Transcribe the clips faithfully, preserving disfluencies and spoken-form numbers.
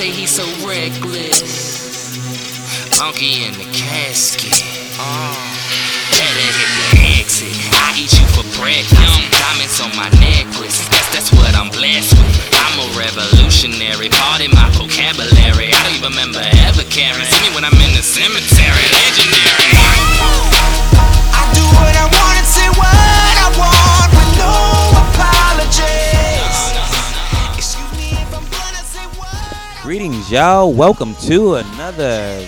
say he's so reckless. Monkey in the casket. Oh. Better hit the exit. I eat you for breakfast. Diamonds on my necklace. Guess that's what I'm blessed with. I'm a revolutionary. Pardon my vocabulary. I don't even remember ever caring. See me when I'm in the cemetery. Legendary. I do what I want and say what I want with no apologies. Excuse me if I'm gonna say what. Greetings, y'all. Welcome to another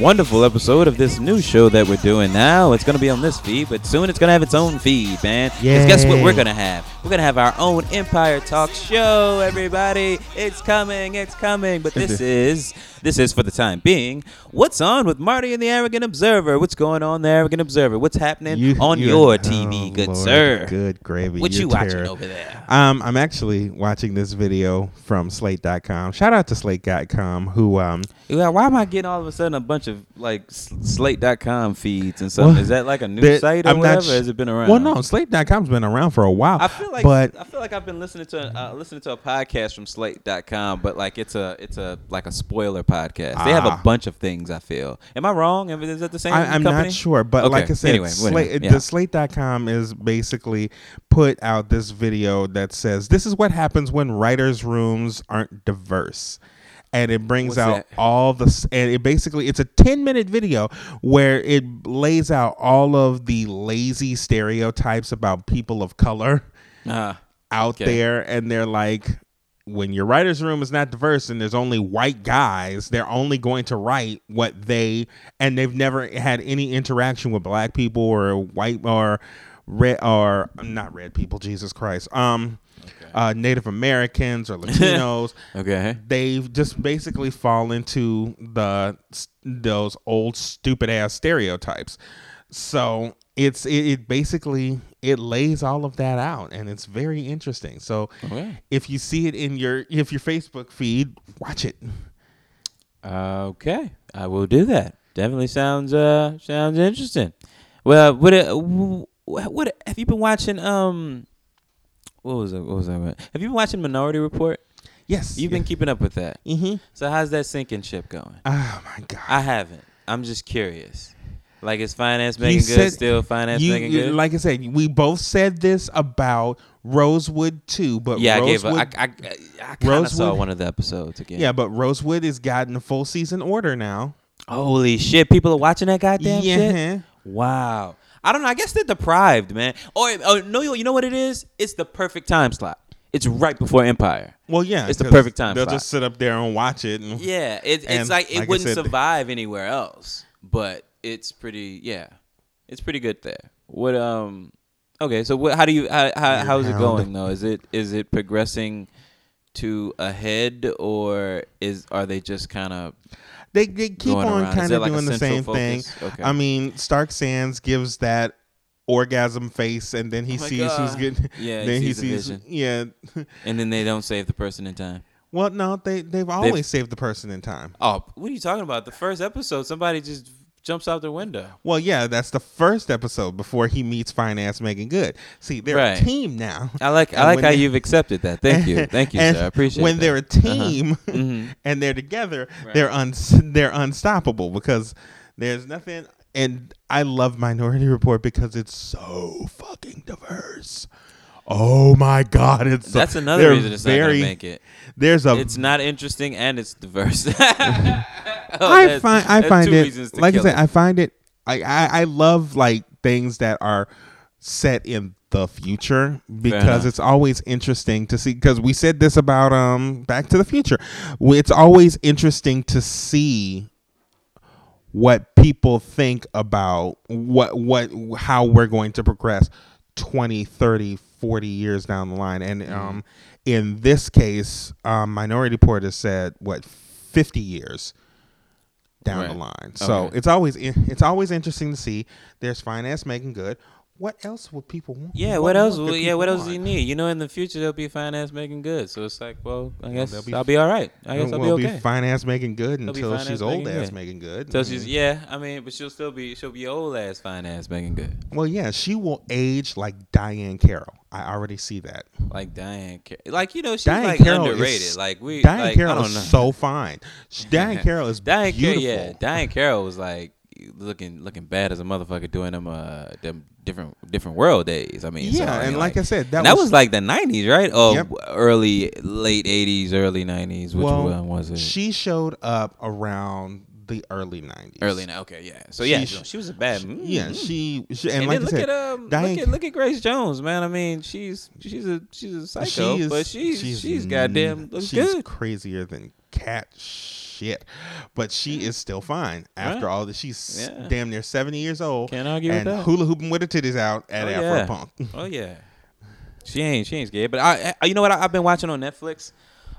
wonderful episode of this new show that we're doing now. It's going to be on this feed, but soon it's going to have its own feed, man. Because guess what we're going to have? We're going to have our own Empire Talk show, everybody. It's coming, it's coming. But this is, this is for the time being, What's On with Marty and the Arrogant Observer. What's going on, the Arrogant Observer? What's happening you, on your T V, oh good Lord, sir? Good gravy. What you watching terror. over there? Um, I'm actually watching this video from Slate dot com. Shout out to Slate dot com, who... um. Yeah, why am I getting all of a sudden a bunch of like Slate dot com feeds and something? Well, is that like a new site or I'm whatever? Sh- or has it been around? Well, no, Slate dot com's been around for a while. I feel like but I feel like I've been listening to uh, listening to a podcast from Slate dot com, but like it's a it's a like a spoiler podcast. Ah. They have a bunch of things. I feel. Am I wrong? Is that the same? I, I'm company? not sure, but okay. like I said, anyway, Slate, yeah. the Slate dot com is basically put out this video that says this is what happens when writers' rooms aren't diverse. And it brings What's out that? all the, and it basically, it's a ten minute video where it lays out all of the lazy stereotypes about people of color uh, out okay. there. And they're like, when your writer's room is not diverse and there's only white guys, they're only going to write what they, and they've never had any interaction with black people or white or red or not red people. Jesus Christ. Um, Okay. Uh, Native Americans or Latinos. okay. They've just basically fall into the those old stupid ass stereotypes. So it's it, it basically it lays all of that out, and it's very interesting. So okay. if you see it in your if your Facebook feed, watch it. Okay, I will do that. Definitely sounds uh sounds interesting. Well, what uh, what have you been watching? Um. What was that? What was that? About? Have you been watching Minority Report? Yes. You've yeah. been keeping up with that. Mm-hmm. So how's that sinking ship going? Oh my God. I haven't. I'm just curious. Like is finance making you good? Said, still finance you, making you, good? Like I said, we both said this about Rosewood too, but yeah, Rosewood, I gave up. I, I, I kind of saw one of the episodes again. Yeah, but Rosewood has gotten a full season order now. Holy shit! People are watching that goddamn yeah. shit. Wow. I don't know. I guess they're deprived, man. Or, or no, you know what it is? It's the perfect time slot. It's right before Empire. Well, yeah. It's the perfect time they'll slot. They'll just sit up there and watch it. And, yeah. It, and it's like it like wouldn't said, survive anywhere else. But it's pretty, yeah. It's pretty good there. What, um, okay. So what, how do you, how, how how's it going though? Is it, is it progressing to a head or is, are they just kind of. They they keep on kind of like doing the same focus? thing. Okay. I mean, Stark Sands gives that orgasm face, and then he oh sees God. who's getting. Yeah, then he sees. He sees yeah, and then they don't save the person in time. Well, no, they they've always they've, saved the person in time. Oh, what are you talking about? The first episode, somebody just jumps out the window. Well, yeah, that's the first episode before he meets Finance Making Good. See, they're right. a team now. I like I like how they, you've accepted that. Thank you, thank you, sir. I appreciate. When that. they're a team. Uh-huh. Mm-hmm. And they're together, right. they're un- they're unstoppable because there's nothing. And I love Minority Report because it's so fucking diverse. Oh my God, it's that's so, another reason it's very, not gonna make it. There's a it's not interesting and it's diverse. oh, I find I find it like I said, it. I find it. I, I I love like things that are set in the future because it's always interesting to see because we said this about um Back to the Future. It's always interesting to see what people think about what what how we're going to progress twenty, thirty, forty years down the line. And mm-hmm. um in this case um Minority Report has said what fifty years down right. the line. So okay. it's always it's always interesting to see. There's Finance Making Good. what else would people want? Yeah, what, what else? Would, yeah, what else do you need? You know, in the future they'll be finance making good. So it's like, well, I guess be, I'll be all right. I guess I'll be okay. Be finance making good until she's old ass good. making good. Until she's yeah, I mean, but she'll still be she'll be old ass finance making good. Well, yeah, she will age like Diane Carroll. I already see that. Like Diane Carroll, like you know, she's Diane like Carroll underrated. Is, like we, Diane like, Carroll I don't is know. so fine. Diane Carroll is Diane beautiful. Car- yeah, Diane Carroll was like. Looking, looking bad as a motherfucker doing them, uh, them different, different world days. I mean, yeah, so, I mean, and like, like I said, that, that was, was like the nineties, right? Oh, yep. early, late eighties, early nineties. Which well, one was it? She showed up around the early nineties. Early, okay, yeah. So yeah, she, she, she was a bad. She, mm-hmm. Yeah, she, she and, and like I look said, at, um, Diane, look at look at Grace Jones, man. I mean, she's she's a she's a psycho, she is, but she's she's, she's goddamn looks she's good. She's crazier than cat shit. Yet. But she is still fine after right. all that. She's yeah. damn near seventy years old. Can't argue with that. And hula hooping with her titties out at oh, Afro yeah. Punk. Oh yeah, she ain't she ain't scared. But I, I you know what I, I've been watching on Netflix.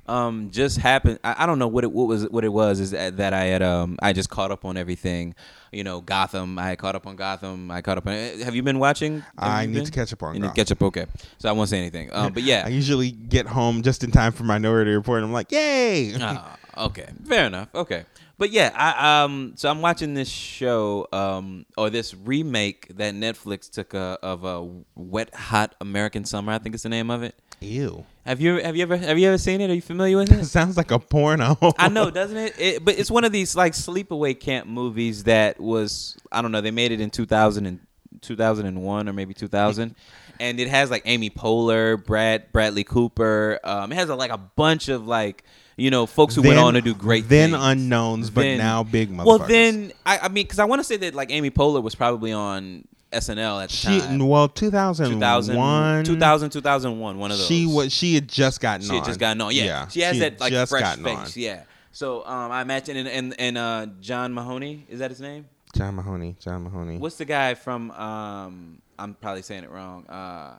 Um, just happened. I, I don't know what it what was what it was is that, that I had um I just caught up on everything. You know, Gotham. I had caught up on Gotham. I caught up on. Have you been watching? Have I need been? to catch up on. You Gotham. need to catch up. Okay, so I won't say anything. Um, but yeah, I usually get home just in time for Minority Report. And I'm like, yay! Uh, okay, fair enough. Okay, but yeah, I um, so I'm watching this show um, or this remake that Netflix took uh, of a uh, Wet Hot American Summer. I think it's the name of it. Ew. Have you have you ever have you ever seen it? Are you familiar with it? It sounds like a porno. I know, doesn't it? it? But it's one of these like sleepaway camp movies that was I don't know. They made it in two thousand and two thousand one or maybe two thousand, and it has like Amy Poehler, Brad Bradley Cooper. Um, it has a, like a bunch of like. You know, folks who then, went on to do great then things. Then unknowns, but then, now big motherfuckers. Well, then, I, I mean, because I want to say that, like, Amy Poehler was probably on S N L at the she, time. Well, two thousand one two thousand, two thousand, two thousand one, one of those. She, was, she had just gotten she on. She had just gotten on, yeah. yeah she has she that, like, just fresh face, on. yeah. So, um, I imagine, and, and, and uh, John Mahoney, is that his name? John Mahoney, John Mahoney. What's the guy from, um, I'm probably saying it wrong, uh,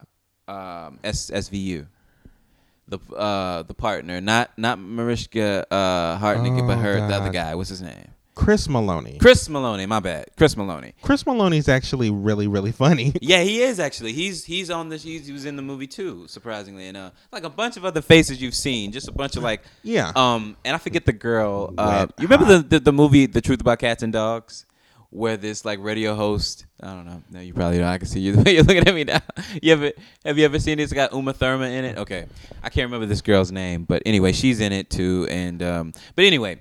um, S- SVU? The uh the partner, not not Mariska uh, Hartnett, oh, but her God. the other guy. What's his name? Chris Meloni. Chris Meloni. My bad. Chris Meloni. Chris Meloni's actually really really funny. Yeah, he is actually. He's he's on this. He was in the movie too, surprisingly, and uh, like a bunch of other faces you've seen. Just a bunch of like yeah. Um, and I forget the girl. Uh, you remember the, the the movie The Truth About Cats and Dogs? Where this like radio host, I don't know. No, you probably don't. I can see you. You're looking at me now. You ever have you ever seen this? It's got Uma Thurman in it. Okay, I can't remember this girl's name, but anyway, she's in it too. And um, but anyway,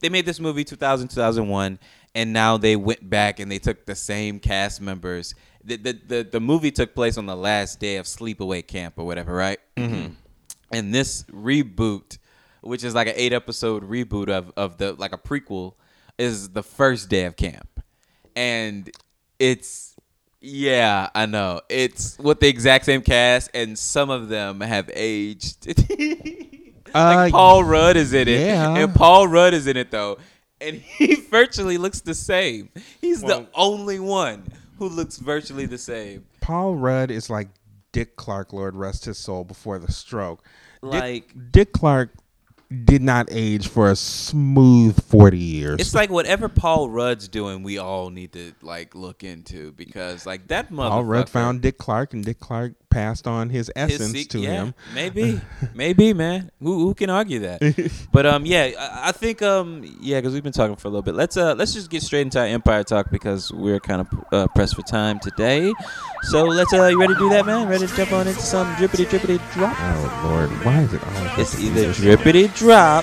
they made this movie two thousand, two thousand one, and now they went back and they took the same cast members. The the the, the movie took place on the last day of sleepaway camp or whatever, right? Mm-hmm. And this reboot, which is like an eight episode reboot of of the like a prequel, is the first day of camp. And it's, yeah, I know. It's with the exact same cast, and some of them have aged. like uh, Paul Rudd is in it. Yeah. And Paul Rudd is in it, though. And he virtually looks the same. He's well, the only one who looks virtually the same. Paul Rudd is like Dick Clark, Lord rest his soul, before the stroke. Like Dick, Dick Clark did not age for a smooth forty years. It's like whatever Paul Rudd's doing, we all need to like look into because like that motherfucker. Paul Rudd found Dick Clark, and Dick Clark passed on his essence his, to yeah, him. Maybe, maybe, man. Who who can argue that? But um, yeah, I, I think um, yeah, because we've been talking for a little bit. Let's uh, let's just get straight into our Empire talk because we're kind of uh, pressed for time today. So let's uh, you ready to do that, man? Ready to jump on into some drippity drippity drop? Oh Lord, why is it all? It's either drippity drop. Drop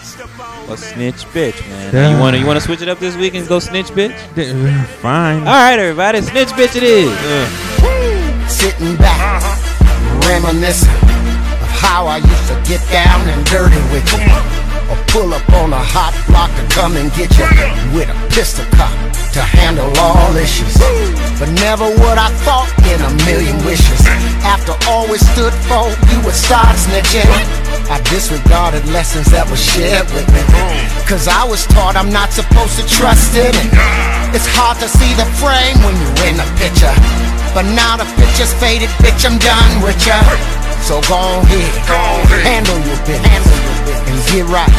or snitch bitch, man. Yeah. You wanna you wanna switch it up this week and go snitch bitch? Fine. Alright everybody, snitch bitch it is. Uh. Sitting back, reminiscing of how I used to get down and dirty with you. Or pull up on a hot block to come and get you with a pistol cock to handle all issues. But never what I thought in a million wishes. After all we stood for, you would start snitching. I disregarded lessons that were shared with me, cause I was taught I'm not supposed to trust in it. It's hard to see the frame when you're in the picture, but now the picture's faded, bitch, I'm done with ya. So go ahead, handle your business, and get right,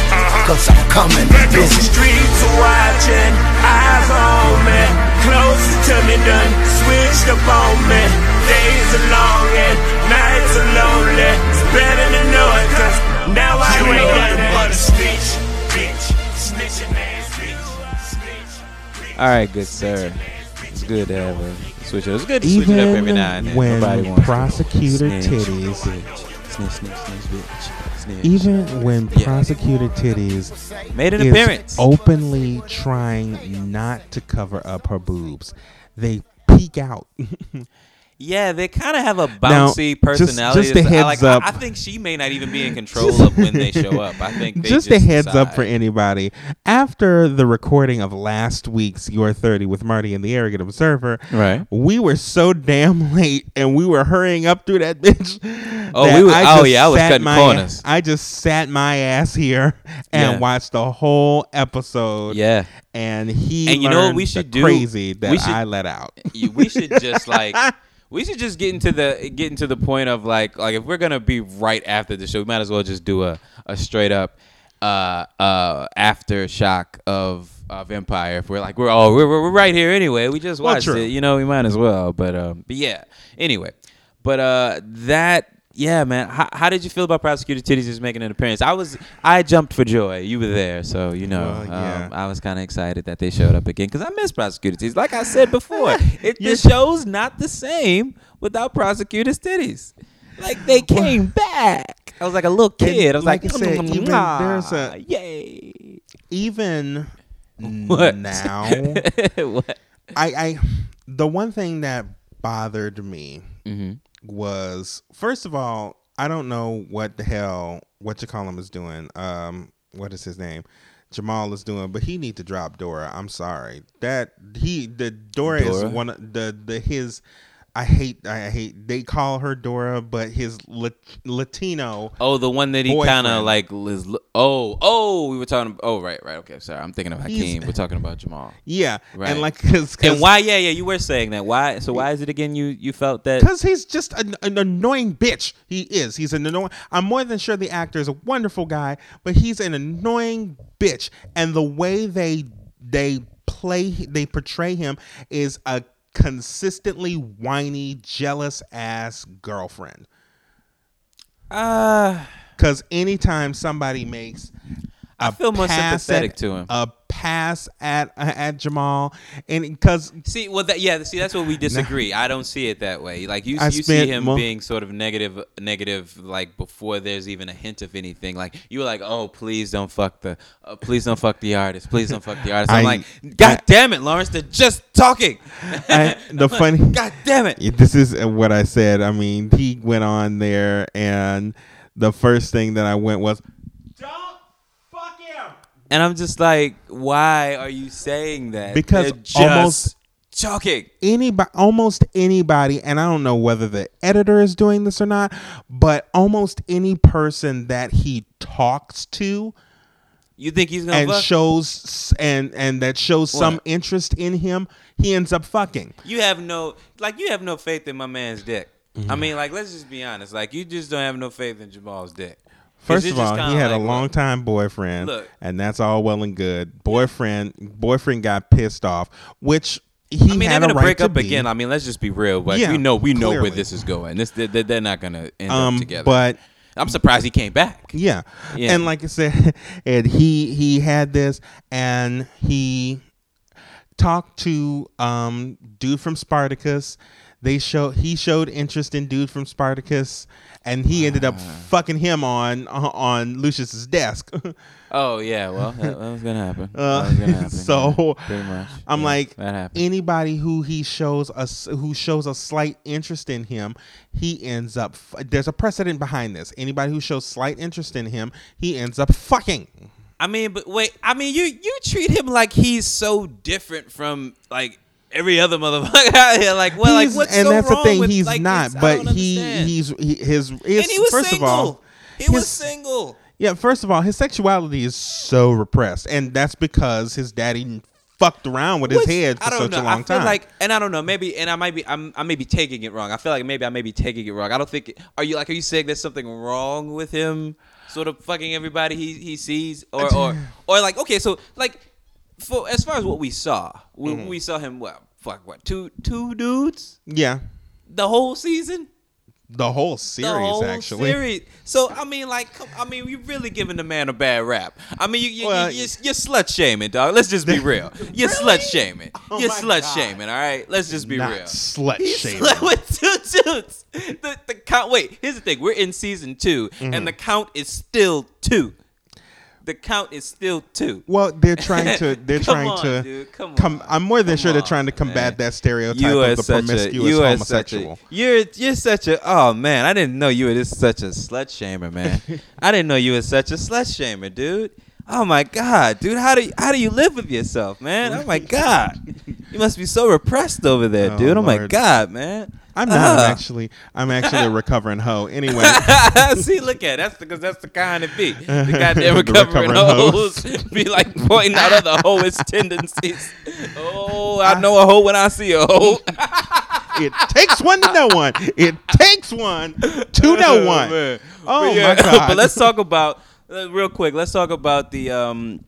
cause I'm coming to business. Streets watching, eyes on me, closer to me, done switched up on me. days are long and nights are lonely. It's better to know it, cause now I you ain't nothing but a snitch, bitch. Snitching ass, bitch. Snitch. Alright, good sir. It's good to have a switch up. It's good to switch it up every now and then. When Nobody wants prosecutor to titties snitch, snitch, snitch, bitch. Snitch. Even when yeah. prosecutor titties made an appearance, openly trying not to cover up her boobs, they peek out. Yeah, they kind of have a bouncy now, personality. Just, just a heads I, like, up. I, I think she may not even be in control just, of when they show up. I think they just, just a heads decide. Up for anybody. After the recording of last week's Your thirty with Marty and the Arrogant Observer, right? We were so damn late, and we were hurrying up through that bitch. Oh, we were, oh yeah, I was cutting corners. Ass, I just sat my ass here and yeah. watched the whole episode. Yeah. And he and you know what we should do? Crazy that should, I let out. We should just like. We should just get into the get into the point of like like if we're gonna be right after the show, we might as well just do a, a straight up uh, uh, aftershock of of Empire. If we're like we're all we're we're right here anyway. We just watched well, it, you know. We might as well. But um, but yeah. Anyway, but uh, that yeah, man. How, how did you feel about Prosecutor Titties just making an appearance? I was I jumped for joy. You were there, so you know well, yeah. um, I was kind of excited that they showed up again because I miss Prosecutor Titties. Like I said before, it, the show's not the same without Prosecutor Titties. Like they came back. I was like a little kid. And I was like, like I said, even there's a yay. Even what? now, what? I I the one thing that bothered me. Mm-hmm. Was first of all, I don't know what the hell what you call him is doing. Um, what is his name? Jamal is doing, but he need to drop Dora. I'm sorry that he the Dora, Dora? is one of the the his. I hate I hate they call her Dora, but his La- Latino. Oh, the one that he kind of like. Liz, oh, oh, we were talking. Oh, right, right. Okay, sorry. I'm thinking of Hakeem. We're talking about Jamal. Yeah, right. And like, cause, cause, and why? Yeah, yeah. You were saying that. Why? So why is it again? You you felt that? Because he's just an, an annoying bitch. He is. He's an annoying. I'm more than sure the actor is a wonderful guy, but he's an annoying bitch. And the way they they play they portray him is a. consistently whiny, jealous ass girlfriend. Uh because anytime somebody makes, I feel more sympathetic at, to him. A pass at at Jamal, and because see, well, that, yeah, see, that's where we disagree. Now, I don't see it that way. Like you, I you see him mo- being sort of negative, negative, like before there's even a hint of anything. Like you were like, oh, please don't fuck the, uh, please don't fuck the artist, please don't fuck the artist. I'm I, like, God I, damn it, Lawrence, they're just talking. I, the like, funny, God damn it, this is what I said. I mean, he went on there, and the first thing that I went was. And I'm just like, why are you saying that? Because just almost joking. Anybody, almost anybody, and I don't know whether the editor is doing this or not, but almost any person that he talks to, you think he's gonna and fuck? shows and and that shows what? some interest in him, he ends up fucking. You have no like, you have no faith in my man's dick. Mm. I mean, like, let's just be honest. Like, you just don't have no faith in Jamal's dick. First of all, he had like, a long-time boyfriend, look, and that's all well and good. Boyfriend, boyfriend got pissed off, which he I mean, had a right to be. They're gonna break up again. I mean, let's just be real. But yeah, we know, we know where this is going. This, they're, they're not gonna end um, up together. But I'm surprised he came back. Yeah, yeah. And like I said, and he he had this, and he talked to um dude from Spartacus. They show he showed interest in dude from Spartacus, and he ended up fucking him on on Lucius's desk. Oh yeah, well that, that was gonna happen. Uh, that was gonna happen. So yeah, pretty much. I'm yeah, like that happened. Anybody who he shows us who shows a slight interest in him, he ends up. There's a precedent behind this. Anybody who shows slight interest in him, he ends up fucking. I mean, but wait, I mean you you treat him like he's so different from like. Every other motherfucker out here, like, well, he's, like, what's and so that's wrong the thing. With, he's like, not, but he, he's he, his, his. And he was first single. Of all, he his, was single. Yeah, first of all, his sexuality is so repressed, and that's because his daddy fucked around with Which, his head for such know. a long I feel time. Like, and I don't know, maybe, and I might be, I'm, I may be taking it wrong. I feel like maybe I may be taking it wrong. I don't think. It, are you like? Are you saying there's something wrong with him? Sort of fucking everybody he he sees, or or or like, okay, so like. For, as far as what we saw, we, mm-hmm. we saw him, well, fuck, what, two two dudes? Yeah. The whole season? The whole series, the whole actually. Series. So I mean, like, come, I mean, you're really giving the man a bad rap. I mean, you, you, well, you, you you're, you're slut shaming, dog. Let's just be real. You're really? slut shaming. Oh you're slut God. shaming. All right, let's just be Not real. Slut He's shaming. Slut with two dudes. The, the count. Wait, here's the thing. We're in season two, mm-hmm. and the count is still two. The count is still two. Well, they're trying to. They're come trying on, to. Dude, come on. Come, I'm more than come sure on, they're trying to combat man. that stereotype of the promiscuous a, you homosexual. Such a, you're you're such a. Oh man, I didn't know you were this such a slut shamer, man. I didn't know you were such a slut shamer, dude. Oh my God, dude, how do you, how do you live with yourself, man? Oh my God, you must be so repressed over there, oh, dude. Oh Lord. My God, man. I'm not uh. actually. I'm actually a recovering hoe. Anyway, see, look at it. That's because that's the kind it be. The goddamn recovering, recovering hoes be like pointing out other hoish tendencies. Oh, I, I know a hoe when I see a hoe. It takes one to know one. It takes one to know one. Man. Oh but yeah, my God! But let's talk about uh, real quick. Let's talk about the. Um,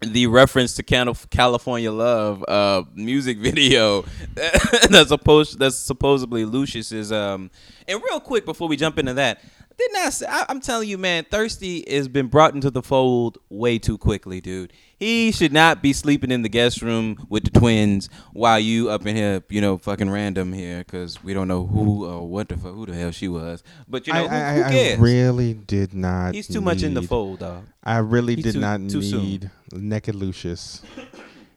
The reference to California Love uh, music video that's supposed that's supposedly Lucius's. Um, and real quick before we jump into that, didn't I say, I, I'm telling you, man, Thirsty has been brought into the fold way too quickly, dude. He should not be sleeping in the guest room with the twins while you up in here, you know, fucking random here, because we don't know who or what the fuck, who the hell she was. But you know, I, who, I, who cares? I really did not. He's too need, much in the fold, dog. I really He's did too, not too need. Soon. Naked Lucius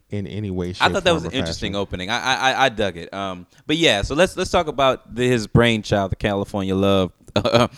in any way, shape, I thought that was an fashion. Interesting opening. I, I I dug it. Um, but yeah, so let's let's talk about the, his brainchild, the California Love. Uh,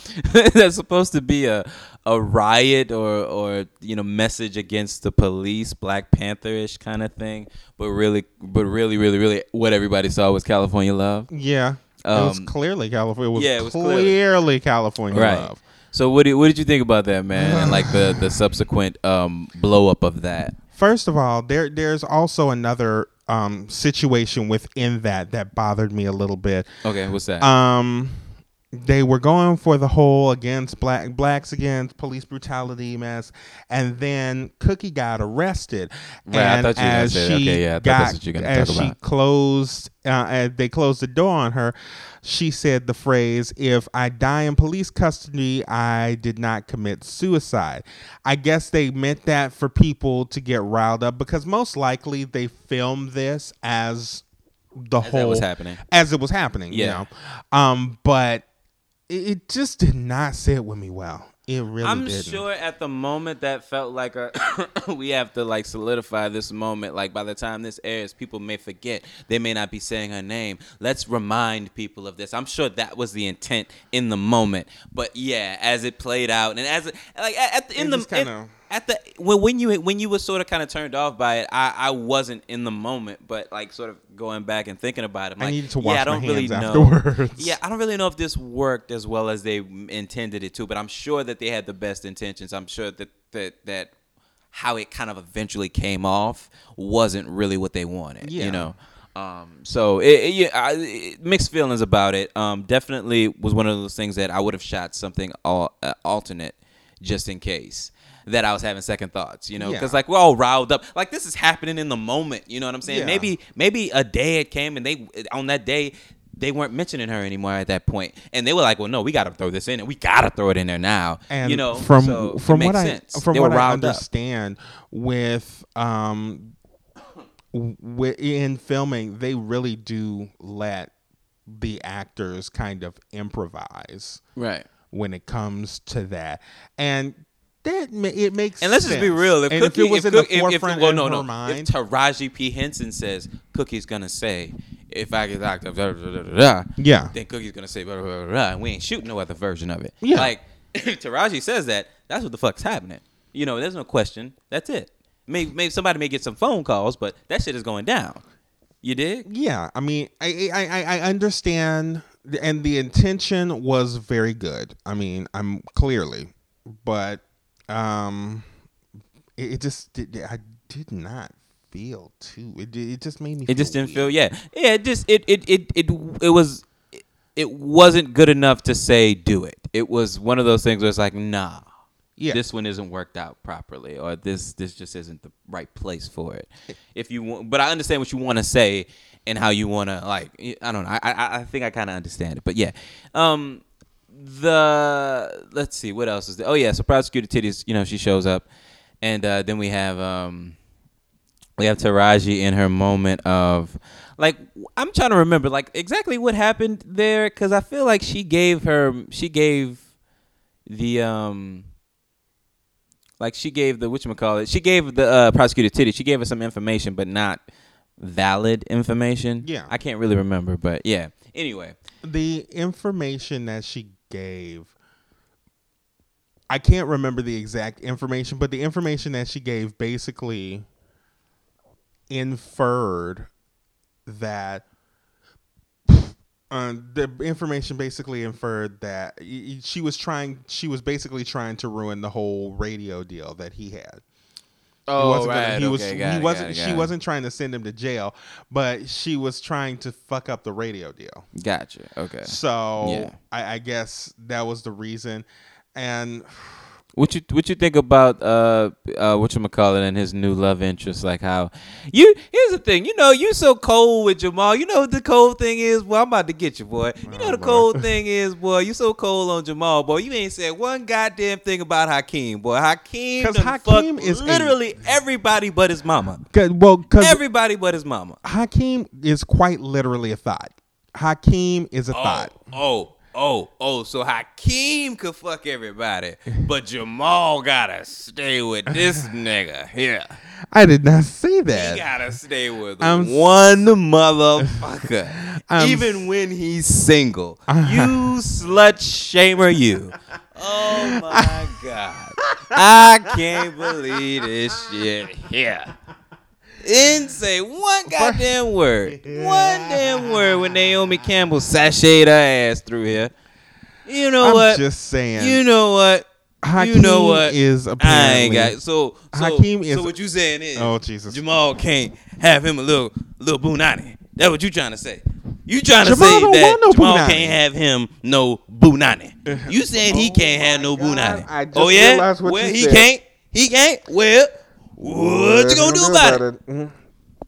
that's supposed to be a a riot or or you know message against the police, Black Panther-ish kind of thing. But really, but really, really, really, what everybody saw was California Love. Yeah, um, it was clearly California. It was, yeah, it was clearly, clearly California right. Love. So what did what did you think about that, man? And like the the subsequent um, blow up of that. First of all, there there's also another um, situation within that that bothered me a little bit. Okay, what's that? Um, they were going for the whole against black blacks against police brutality mess, and then Cookie got arrested. Right, and I thought you were as gonna say that. Okay, yeah, I thought got, that's what you're gonna as talk about. She closed. Uh, and they closed the door on her. She said the phrase, "If I die in police custody, I did not commit suicide." I guess they meant that for people to get riled up because most likely they filmed this as the as whole that was happening. As it was happening. Yeah. You know? Um, but it, it just did not sit with me well. It really I'm didn't. Sure at the moment that felt like a we have to like solidify this moment. Like by the time this airs, people may forget. They may not be saying her name. Let's remind people of this. I'm sure that was the intent in the moment. But yeah, as it played out and as it, like at the, in the kinda... it, at the when when you when you were sort of kind of turned off by it, I, I wasn't in the moment, but like sort of going back and thinking about it. I'm I like, needed to wash yeah, I don't my really hands know. Afterwards. Yeah, I don't really know if this worked as well as they intended it to, but I'm sure that that they had the best intentions. I'm sure that, that that how it kind of eventually came off wasn't really what they wanted, yeah. you know. Um, so it, it, yeah, I, it, mixed feelings about it. Um, definitely was one of those things that I would have shot something al- uh, alternate just in case that I was having second thoughts, you know, because yeah. like we're all riled up. Like this is happening in the moment, you know what I'm saying? Yeah. Maybe maybe a day it came and they on that day. They weren't mentioning her anymore at that point. And they were like, well, no, we got to throw this in. And we got to throw it in there now. And you know, from, so from it makes what sense. I, from they what I understand up. with, um, w- in filming, they really do let the actors kind of improvise. Right. When it comes to that. And that it makes sense. And let's sense. just be real. If, Cookie, if it was if in Cook, the forefront if, if, well, in no, her no. mind. If Taraji P. Henson says, Cookie's going to say, if I get locked up, blah, blah, blah, blah, yeah. then Cookie's going to say, blah, blah, blah, blah, and we ain't shooting no other version of it. Yeah. Like, if Taraji says that, that's what the fuck's happening. You know, there's no question. That's it. Maybe, maybe somebody may get some phone calls, but that shit is going down. You dig? Yeah. I mean, I, I, I understand, and the intention was very good. I mean, I'm clearly, but um, it, it just, it, I did not. Feel too it it just made me it feel just didn't weird. feel yeah yeah it just it it it it, it was it, it wasn't good enough to say do it it was one of those things where it's like nah yeah this one isn't worked out properly or this this just isn't the right place for it if you want but I understand what you want to say and how you want to, like, I don't know. I I, I think I kind of understand it, but yeah. Um, the let's see, what else is there? Oh yeah, so Prosecutor Titties, you know, she shows up, and uh, then we have um, we have Taraji in her moment of, like, I'm trying to remember, like, exactly what happened there, because I feel like she gave her she gave the um. Like she gave the whatchamacallit, she gave the uh, Prosecutor Titty, she gave us some information, but not valid information. Yeah. I can't really remember, but yeah. Anyway. The information that she gave, I can't remember the exact information, but the information that she gave basically inferred that, Uh, the information basically inferred that she was trying, she was basically trying to ruin the whole radio deal that he had. Oh, right. He wasn't, she wasn't, wasn't trying to send him to jail, but she was trying to fuck up the radio deal. Gotcha. Okay. So yeah. I, I guess that was the reason. And what you what you think about uh uh whatchamacallit and his new love interest? Like, how you here's the thing, you know, you so cold with Jamal. You know what the cold thing is? Well, I'm about to get you, boy. You know oh, the boy. cold thing is, boy, you so cold on Jamal, boy. You ain't said one goddamn thing about Hakeem, boy. Hakeem, because Hakeem is literally a, everybody but his mama. Cause, well, cause everybody but his mama. Hakeem is quite literally a thought. Hakeem is a oh, thought. Oh. Oh, oh, so Hakeem could fuck everybody, but Jamal gotta stay with this nigga here. I did not say that. He gotta stay with I'm one s- motherfucker, I'm even s- when he's single. Uh-huh. You slut shamer, you. Oh, my God. I can't believe this shit here. Didn't say one goddamn word. Yeah. One damn word when Naomi Campbell sashayed her ass through here. You know I'm what? I'm just saying. You know what? Hakeem you know what? Is apparently. I ain't got it. So, so, is, so what you saying is oh, Jesus. Jamal can't have him a little little Bunani. That's what you trying to say. You trying Jamal to say that no Jamal Bunani. Can't have him no Bunani. You saying oh he can't have no God. Bunani. I just oh, yeah? What well, you he said. Can't. He can't. Well. What, what you gonna do about, about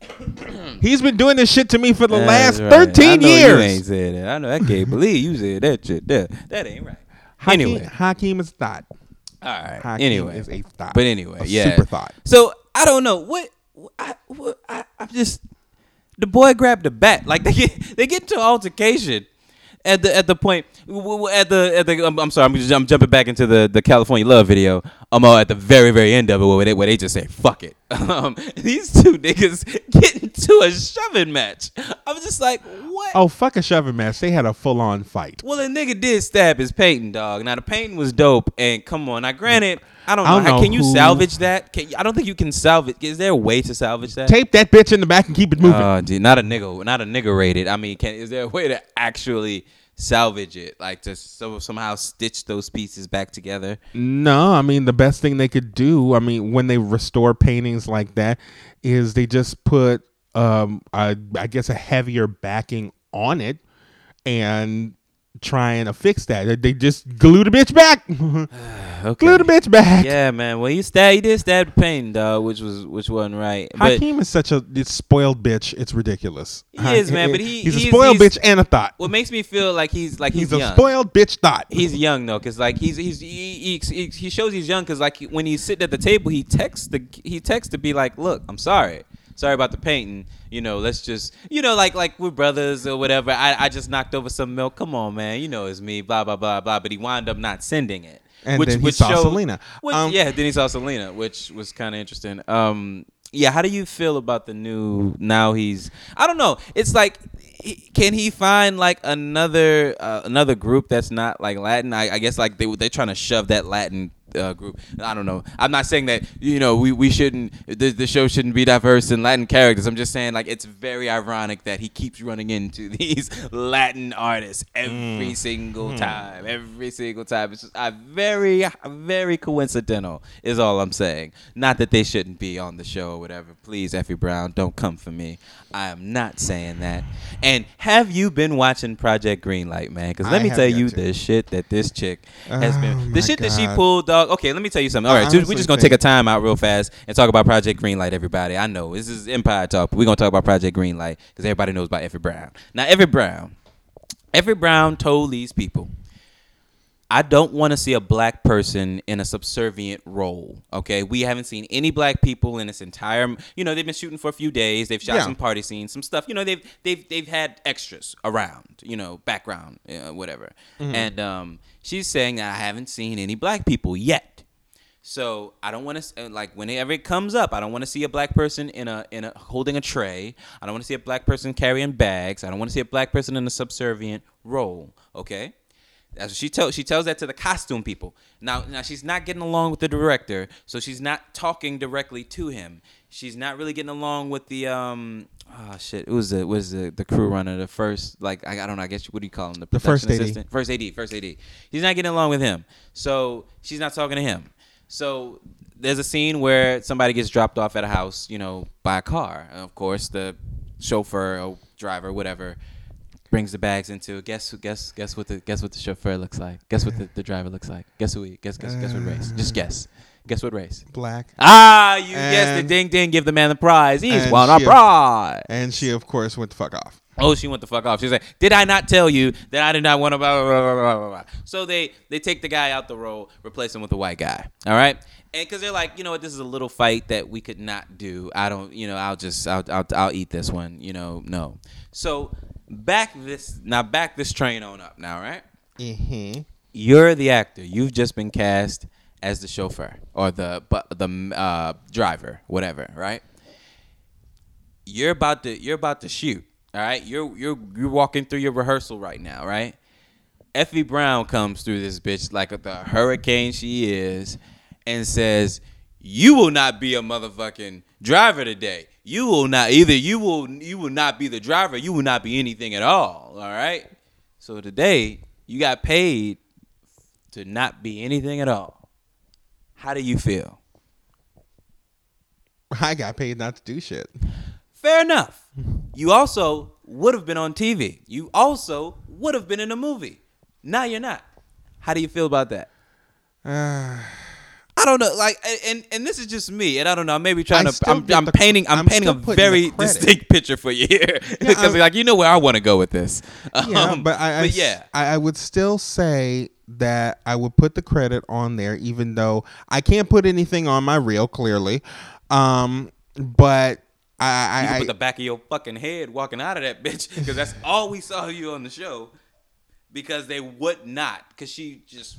it? it? He's been doing this shit to me for the That's last right. thirteen I know years. You ain't said that. I know. I can't believe you said that shit. That, that ain't right. Hakeem, anyway, Hakeem is thought. All right. Hakeem anyway, is a thought. But anyway, a yeah. Super thought. So I don't know what I. What, I I'm just the boy grabbed a bat. Like they get they get into altercation at the at the point at the at the. I'm, I'm sorry. I'm, just, I'm jumping back into the, the California Love video. I'm all at the very, very end of it where they, where they just say, fuck it. Um, these two niggas get into a shoving match. I was just like, what? Oh, fuck a shoving match. They had a full-on fight. Well, a nigga did stab his painting, dog. Now, the painting was dope, and come on. Now, granted, I don't know. I don't know can who... you salvage that? Can you, I don't think you can salvage. Is there a way to salvage that? Tape that bitch in the back and keep it moving. Uh, dude, not a nigga. Not a nigga rated. I mean, can, is there a way to actually salvage it, like to so, somehow stitch those pieces back together? No, I mean the best thing they could do, I mean, when they restore paintings like that, is they just put, um, a, I guess, a heavier backing on it and try and fix that. They just glue the bitch back. okay. Glue the bitch back. Yeah, man. Well, you stab, you did stab the painting, dog, which was which wasn't right. Hakeem but, is such a it's spoiled bitch. It's ridiculous. He is, man. But he he's, he's a spoiled he's, bitch and a thought. What makes me feel like he's like he's, he's young. a spoiled bitch thought. He's young though, because like he's he's he, he, he shows he's young because like when he's sitting at the table, he texts the he texts to be like, look, I'm sorry. Sorry about the painting. You know, let's just, you know, like like we're brothers or whatever. I, I just knocked over some milk. Come on, man. You know it's me. Blah, blah, blah, blah. But he wound up not sending it. And which, then he which saw showed, Selena. Which, um, yeah, then he saw Selena, which was kind of interesting. Um, yeah, how do you feel about the new, now he's, I don't know. It's like, can he find like another uh, another group that's not like Latin? I, I guess like they, they're trying to shove that Latin Uh, group. I don't know. I'm not saying that, you know, we, we shouldn't, the, the show shouldn't be diverse in Latin characters. I'm just saying, like, it's very ironic that he keeps running into these Latin artists every mm. single mm. time. Every single time. It's just uh, very, very coincidental is all I'm saying. Not that they shouldn't be on the show or whatever. Please, Effie Brown, don't come for me. I am not saying that. And have you been watching Project Greenlight, man? Because let I me tell you to. the shit that this chick has oh been. The shit God. that she pulled off. talk. Okay, let me tell you something. All right, dude, we're just gonna think. take a time out real fast and talk about Project Greenlight, everybody. I know this is Empire talk, but we're gonna talk about Project Greenlight because everybody knows about Effie Brown. Now, Effie Brown, Effie Brown told these people, I don't want to see a black person in a subservient role, okay? We haven't seen any black people in this entire, you know, they've been shooting for a few days. They've shot yeah. some party scenes, some stuff. You know, they've they've they've had extras around, you know, background, uh, whatever. Mm-hmm. And um, she's saying, I haven't seen any black people yet. So I don't want to, like, whenever it comes up, I don't want to see a black person in a in a holding a tray. I don't want to see a black person carrying bags. I don't want to see a black person in a subservient role, okay? That's what she tells. She tells that to the costume people. Now, now she's not getting along with the director, so she's not talking directly to him. She's not really getting along with the um. Oh shit! It was the was the, the crew runner, the first like I, I don't know. I guess what do you call him? The production assistant, first A D, first A D. She's not getting along with him, so she's not talking to him. So there's a scene where somebody gets dropped off at a house, you know, by a car. And of course, the chauffeur or driver, whatever, brings the bags into guess who guess guess what the guess what the chauffeur looks like. Guess what the, the driver looks like. Guess who he guess guess uh, guess what race. Just guess. Guess what race. Black. Ah, you guessed it. Ding ding, give the man the prize. He's won a prize. And she of course went the fuck off. Oh, she went the fuck off. She's like, did I not tell you that I did not want to blah blah blah blah blah blah. So they they take the guy out the role, replace him with a white guy. All right? And because they're like, you know what, this is a little fight that we could not do. I don't, you know, I'll just I'll I'll, I'll eat this one, you know. No. So Back this now. Back this train on up now, right? Mm-hmm. You're the actor. You've just been cast as the chauffeur or the but the uh, driver, whatever, right? You're about to you're about to shoot. All right, you're you're you're walking through your rehearsal right now, right? Effie Brown comes through this bitch like the hurricane she is, and says, "You will not be a motherfucking driver today." You will not either. You will you will not be the driver. You will not be anything at all. All right. So today you got paid to not be anything at all. How do you feel? I got paid not to do shit. Fair enough. You also would have been on T V. You also would have been in a movie. Now you're not. How do you feel about that? Uh... I don't know, like, and and this is just me, and I don't know. Maybe trying to, I'm, I'm the, painting, I'm, I'm painting a very distinct picture for you here, because yeah, like you know where I want to go with this. Um, yeah, but I, but I yeah, I, I would still say that I would put the credit on there, even though I can't put anything on my reel clearly, um, but. I, I you can put the back of your fucking head walking out of that bitch, because that's all we saw you on the show, because they would not, because she just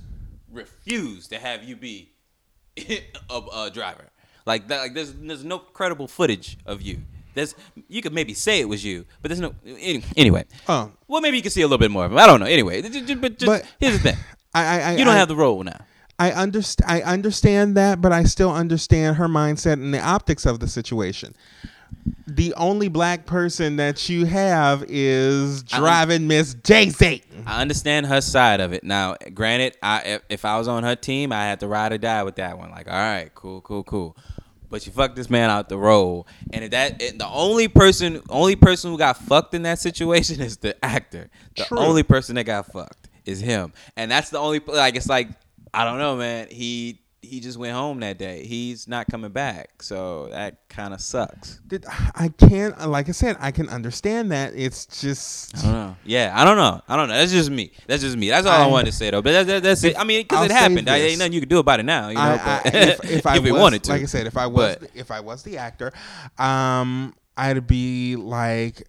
refused to have you be a, a driver like that. Like there's there's no credible footage of you. There's you could maybe say it was you, but there's no any, anyway. Oh, well, maybe you can see a little bit more of him. I don't know. Anyway, just, just, but here's the thing. I, I you don't I, have the role now. I understand. I understand that, but I still understand her mindset and the optics of the situation. The only black person that you have is driving Miss Daisy. I understand her side of it. Now, granted, I if I was on her team, I had to ride or die with that one. Like, all right, cool, cool, cool. But you fucked this man out the role, and if that if the only person, only person who got fucked in that situation is the actor. The True. Only person that got fucked is him, and that's the only. Like, it's like I don't know, man. He. He just went home that day. He's not coming back. So that kind of sucks. Did, I can't, like I said, I can understand that. It's just. I don't know. Yeah, I don't know. I don't know. That's just me. That's just me. That's all I, I wanted to say, though. But that, that, that's it. I mean, because it happened. I, ain't nothing you can do about it now. You know, I, I, if if I if was, wanted to. Like I said, if I was, but, if I was the actor, um, I'd be like,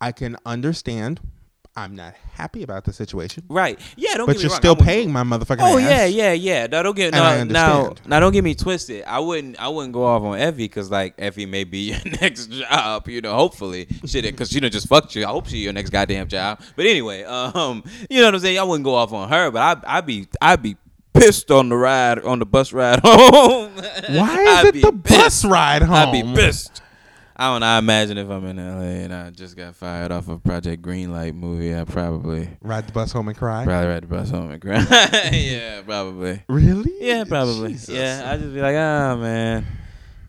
I can understand. I'm not happy about the situation. Right. Yeah, don't but get me wrong. But you're still paying my motherfucking oh, ass. Oh, yeah, yeah, yeah. No, don't get, no, now, now, don't get me twisted. I wouldn't I wouldn't go off on Effie because, like, Effie may be your next job, you know, hopefully. Shit, because she done just fucked you. I hope she your next goddamn job. But anyway, um, you know what I'm saying? I wouldn't go off on her, but I, I'd be I'd be pissed on the ride, on the bus ride home. Why is I'd it the pissed. bus ride home? I'd be pissed. I don't know. I imagine if I'm in L A and I just got fired off a Project Greenlight movie, I probably ride the bus home and cry. Probably ride the bus home and cry. Yeah, probably. Really? Yeah, probably. Jesus. Yeah, I just be like, ah, oh, man,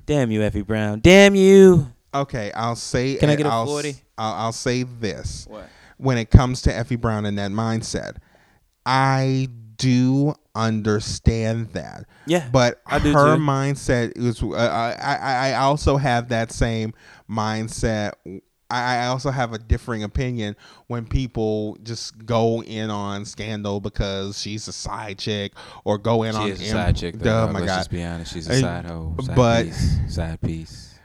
damn you, Effie Brown, damn you. Okay, I'll say. Can I get a I'll, forty? I'll, I'll say this. What? When it comes to Effie Brown and that mindset, I do understand that. Yeah, but I do her too. mindset is. Uh, I I also have that same mindset. I also have a differing opinion when people just go in on Scandal because she's a side chick, or go in she on is a M- side chick. Though, oh my let's God. just be honest, she's a side hoe, side but, piece, side piece.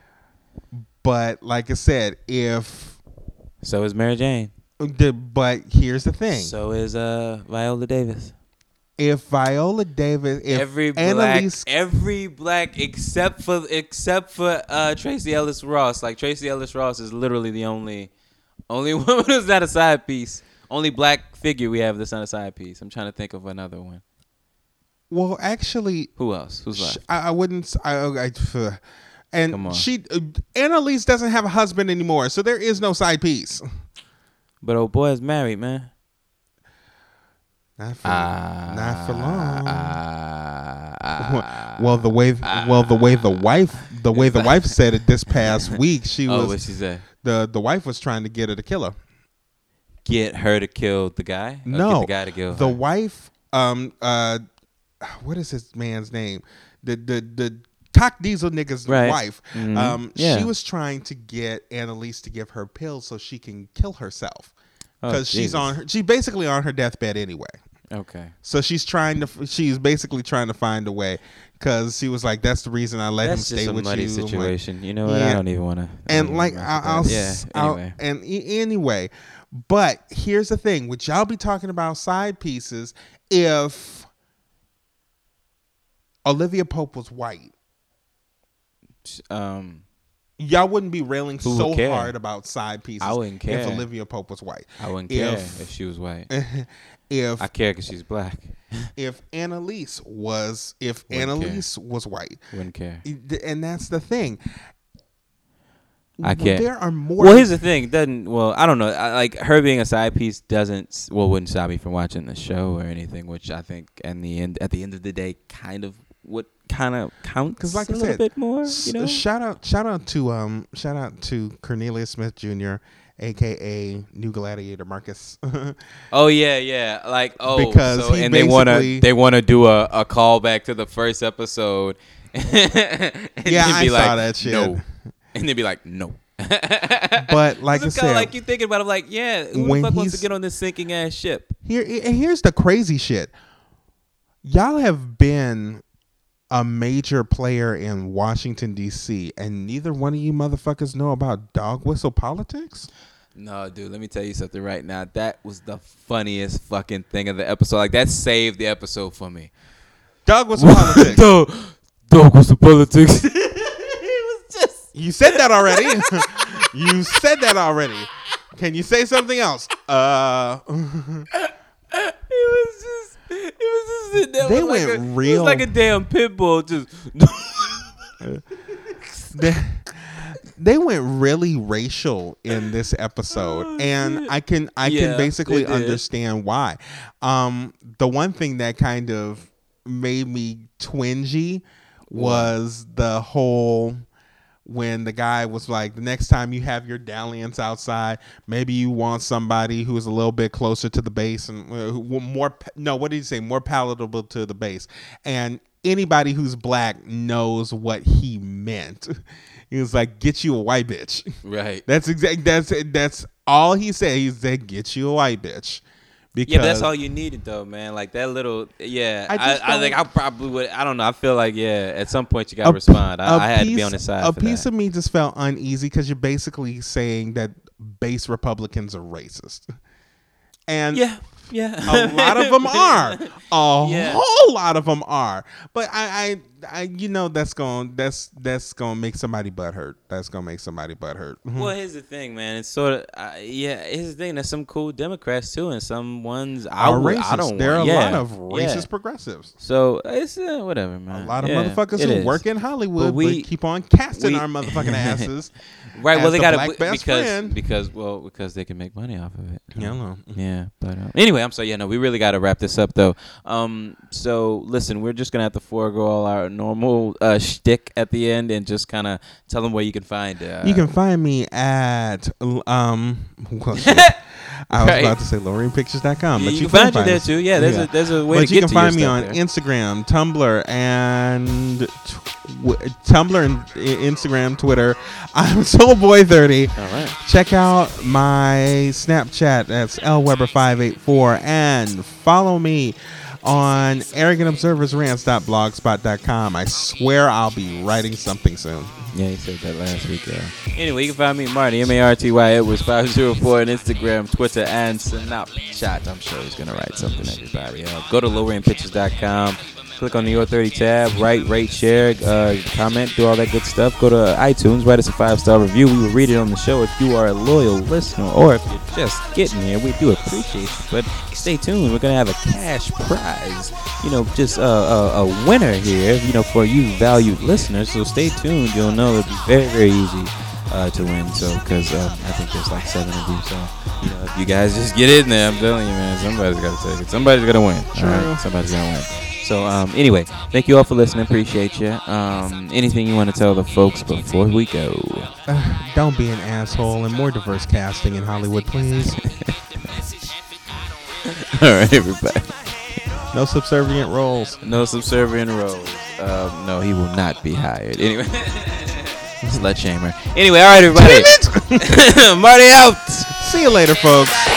But like I said, if so is Mary Jane. The, but here's the thing. So is uh Viola Davis. If Viola Davis, if every Annalise, black, every black except for except for uh, Tracee Ellis Ross. Like Tracee Ellis Ross is literally the only, only woman who's not a side piece. Only black figure we have that's not a side piece. I'm trying to think of another one. Well, actually, who else? Who's left? I, I wouldn't. I. I uh, and she, uh, Annalise doesn't have a husband anymore, so there is no side piece. But old boy is married, man. Not for, uh, not for long. Uh, uh, well, the way, uh, well, the way the wife, the way the wife said it this past week, she oh, was. What she said? The the wife was trying to get her to kill her. Get her to kill the guy. No, get the guy to kill her. The wife. Um. Uh. What is his man's name? The the the Cock Diesel nigga's right. wife. Mm-hmm. Um. Yeah. She was trying to get Annalise to give her pills so she can kill herself because oh, she's on. Her, she's basically on her deathbed anyway. Okay. So she's trying to. She's basically trying to find a way, because she was like, "That's the reason I let That's him stay with you." That's just a muddy situation. Like, you know what? Yeah. I don't even want to. And like, I'll, I'll, yeah. Anyway. I'll, and e- anyway, but here's the thing: would y'all be talking about side pieces if Olivia Pope was white? Um. Y'all wouldn't be railing Who so hard about side pieces. I wouldn't care if Olivia Pope was white. I wouldn't care if, if she was white. If I care because she's black. If Annalise was, if wouldn't Annalise care. was white, wouldn't care. And that's the thing. I care. There are more. Well, here's the thing. Doesn't well, I don't know. I, like her being a side piece doesn't well wouldn't stop me from watching the show or anything. Which I think, in the end, at the end of the day, kind of. What kind of counts? Because like I said, a little bit more. You know? Shout out, shout out to um, shout out to Cornelius Smith Junior, aka New Gladiator Marcus. oh yeah, yeah. Like oh, because so, and they wanna they wanna do a, a callback to the first episode. and yeah, I be saw like, that shit. No, and they'd be like, no. But like I said, like you thinking about it, like yeah, who the fuck wants to get on this sinking ass ship? Here and here's the crazy shit. Y'all have been a major player in Washington, D C, and neither one of you motherfuckers know about dog whistle politics? No, dude, let me tell you something right now. That was the funniest fucking thing of the episode. Like, that saved the episode for me. Dog whistle politics. Dog, dog whistle politics. It was just... You said that already. You said that already. Can you say something else? Uh... It was just... It was just that they was went like a, real. It was like a damn pit bull. Just they, they went really racial in this episode, oh, and shit. I can I yeah, can basically understand why. Um, the one thing that kind of made me twingy was what? the whole. When the guy was like, the next time you have your dalliance outside, maybe you want somebody who is a little bit closer to the base and uh, who, more, no, what did he say? More palatable to the base. And anybody who's black knows what he meant. He was like, get you a white bitch. Right. That's exact. That's that's all he said. He said, get you a white bitch. Because yeah, but that's all you needed, though, man. Like that little, yeah. I, I, I think I probably would. I don't know. I feel like, yeah, at some point you got to respond. I, I had piece, to be on his side. A for piece that. of me just felt uneasy because you're basically saying that base Republicans are racist. And yeah, yeah. A lot of them are. A yeah. whole lot of them are. But I, I, I you know, that's going that's that's going to make somebody butt hurt. That's going to make somebody butt hurt. Well, here's the thing, man. It's sort of uh, yeah. Here's the thing. There's some cool Democrats too, and some ones are I, racist. I don't. There are a yeah. lot of racist yeah. progressives. So it's uh, whatever, man. A lot of yeah, motherfuckers who is. work in Hollywood but we but keep on casting we, our motherfucking asses. Right. As well, they the got to because friend. because well because they can make money off of it. Yeah. Um, yeah. But um, anyway, I'm sorry. Yeah. No, we really got to wrap this up though. Um. So listen, we're just gonna have to forego all our our normal uh, shtick at the end and just kind of tell them where you can find it. Uh, you can find me at, um, well, I was right. about to say loreen pictures dot com, but you, you can find, find you there us. too. Yeah, there's yeah. a there's a way but to get to you. But you can find me on there. Instagram, Tumblr, and tw- Tumblr and Instagram, Twitter. I'm Soulboy thirty. All right. Check out my Snapchat. That's L Weber five eight four, and follow me on arrogant observers rants dot blogspot dot com. I swear I'll be writing something soon. Yeah, he said that last week. Yeah. Anyway, you can find me at Marty, M A R T Y Edwards five oh four on Instagram, Twitter, and Snapchat. I'm sure he's going to write something, everybody. Uh, go to loreen pictures dot com. Click on the O thirty tab, write, rate, share, uh, comment, do all that good stuff. Go to iTunes, write us a five-star review. We will read it on the show if you are a loyal listener or if you're just getting here. We do appreciate you, but stay tuned. We're going to have a cash prize, you know, just uh, a, a winner here, you know, for you valued listeners. So stay tuned. You'll know it'll be very, very easy uh, to win. So, because uh, I think there's like seven of you, so. You know, if you guys just get in there, I'm telling you, man, somebody's got to take it. Somebody's got to win. True. All right, somebody's got to win. So, um, anyway, thank you all for listening. Appreciate you. Um, anything you want to tell the folks before we go? Uh, don't be an asshole, and more diverse casting in Hollywood, please. All right, everybody. No subservient roles. No subservient roles. Um, no, he will not be hired. Anyway. Slut shamer. Anyway, all right, everybody. Marty out. See you later, folks.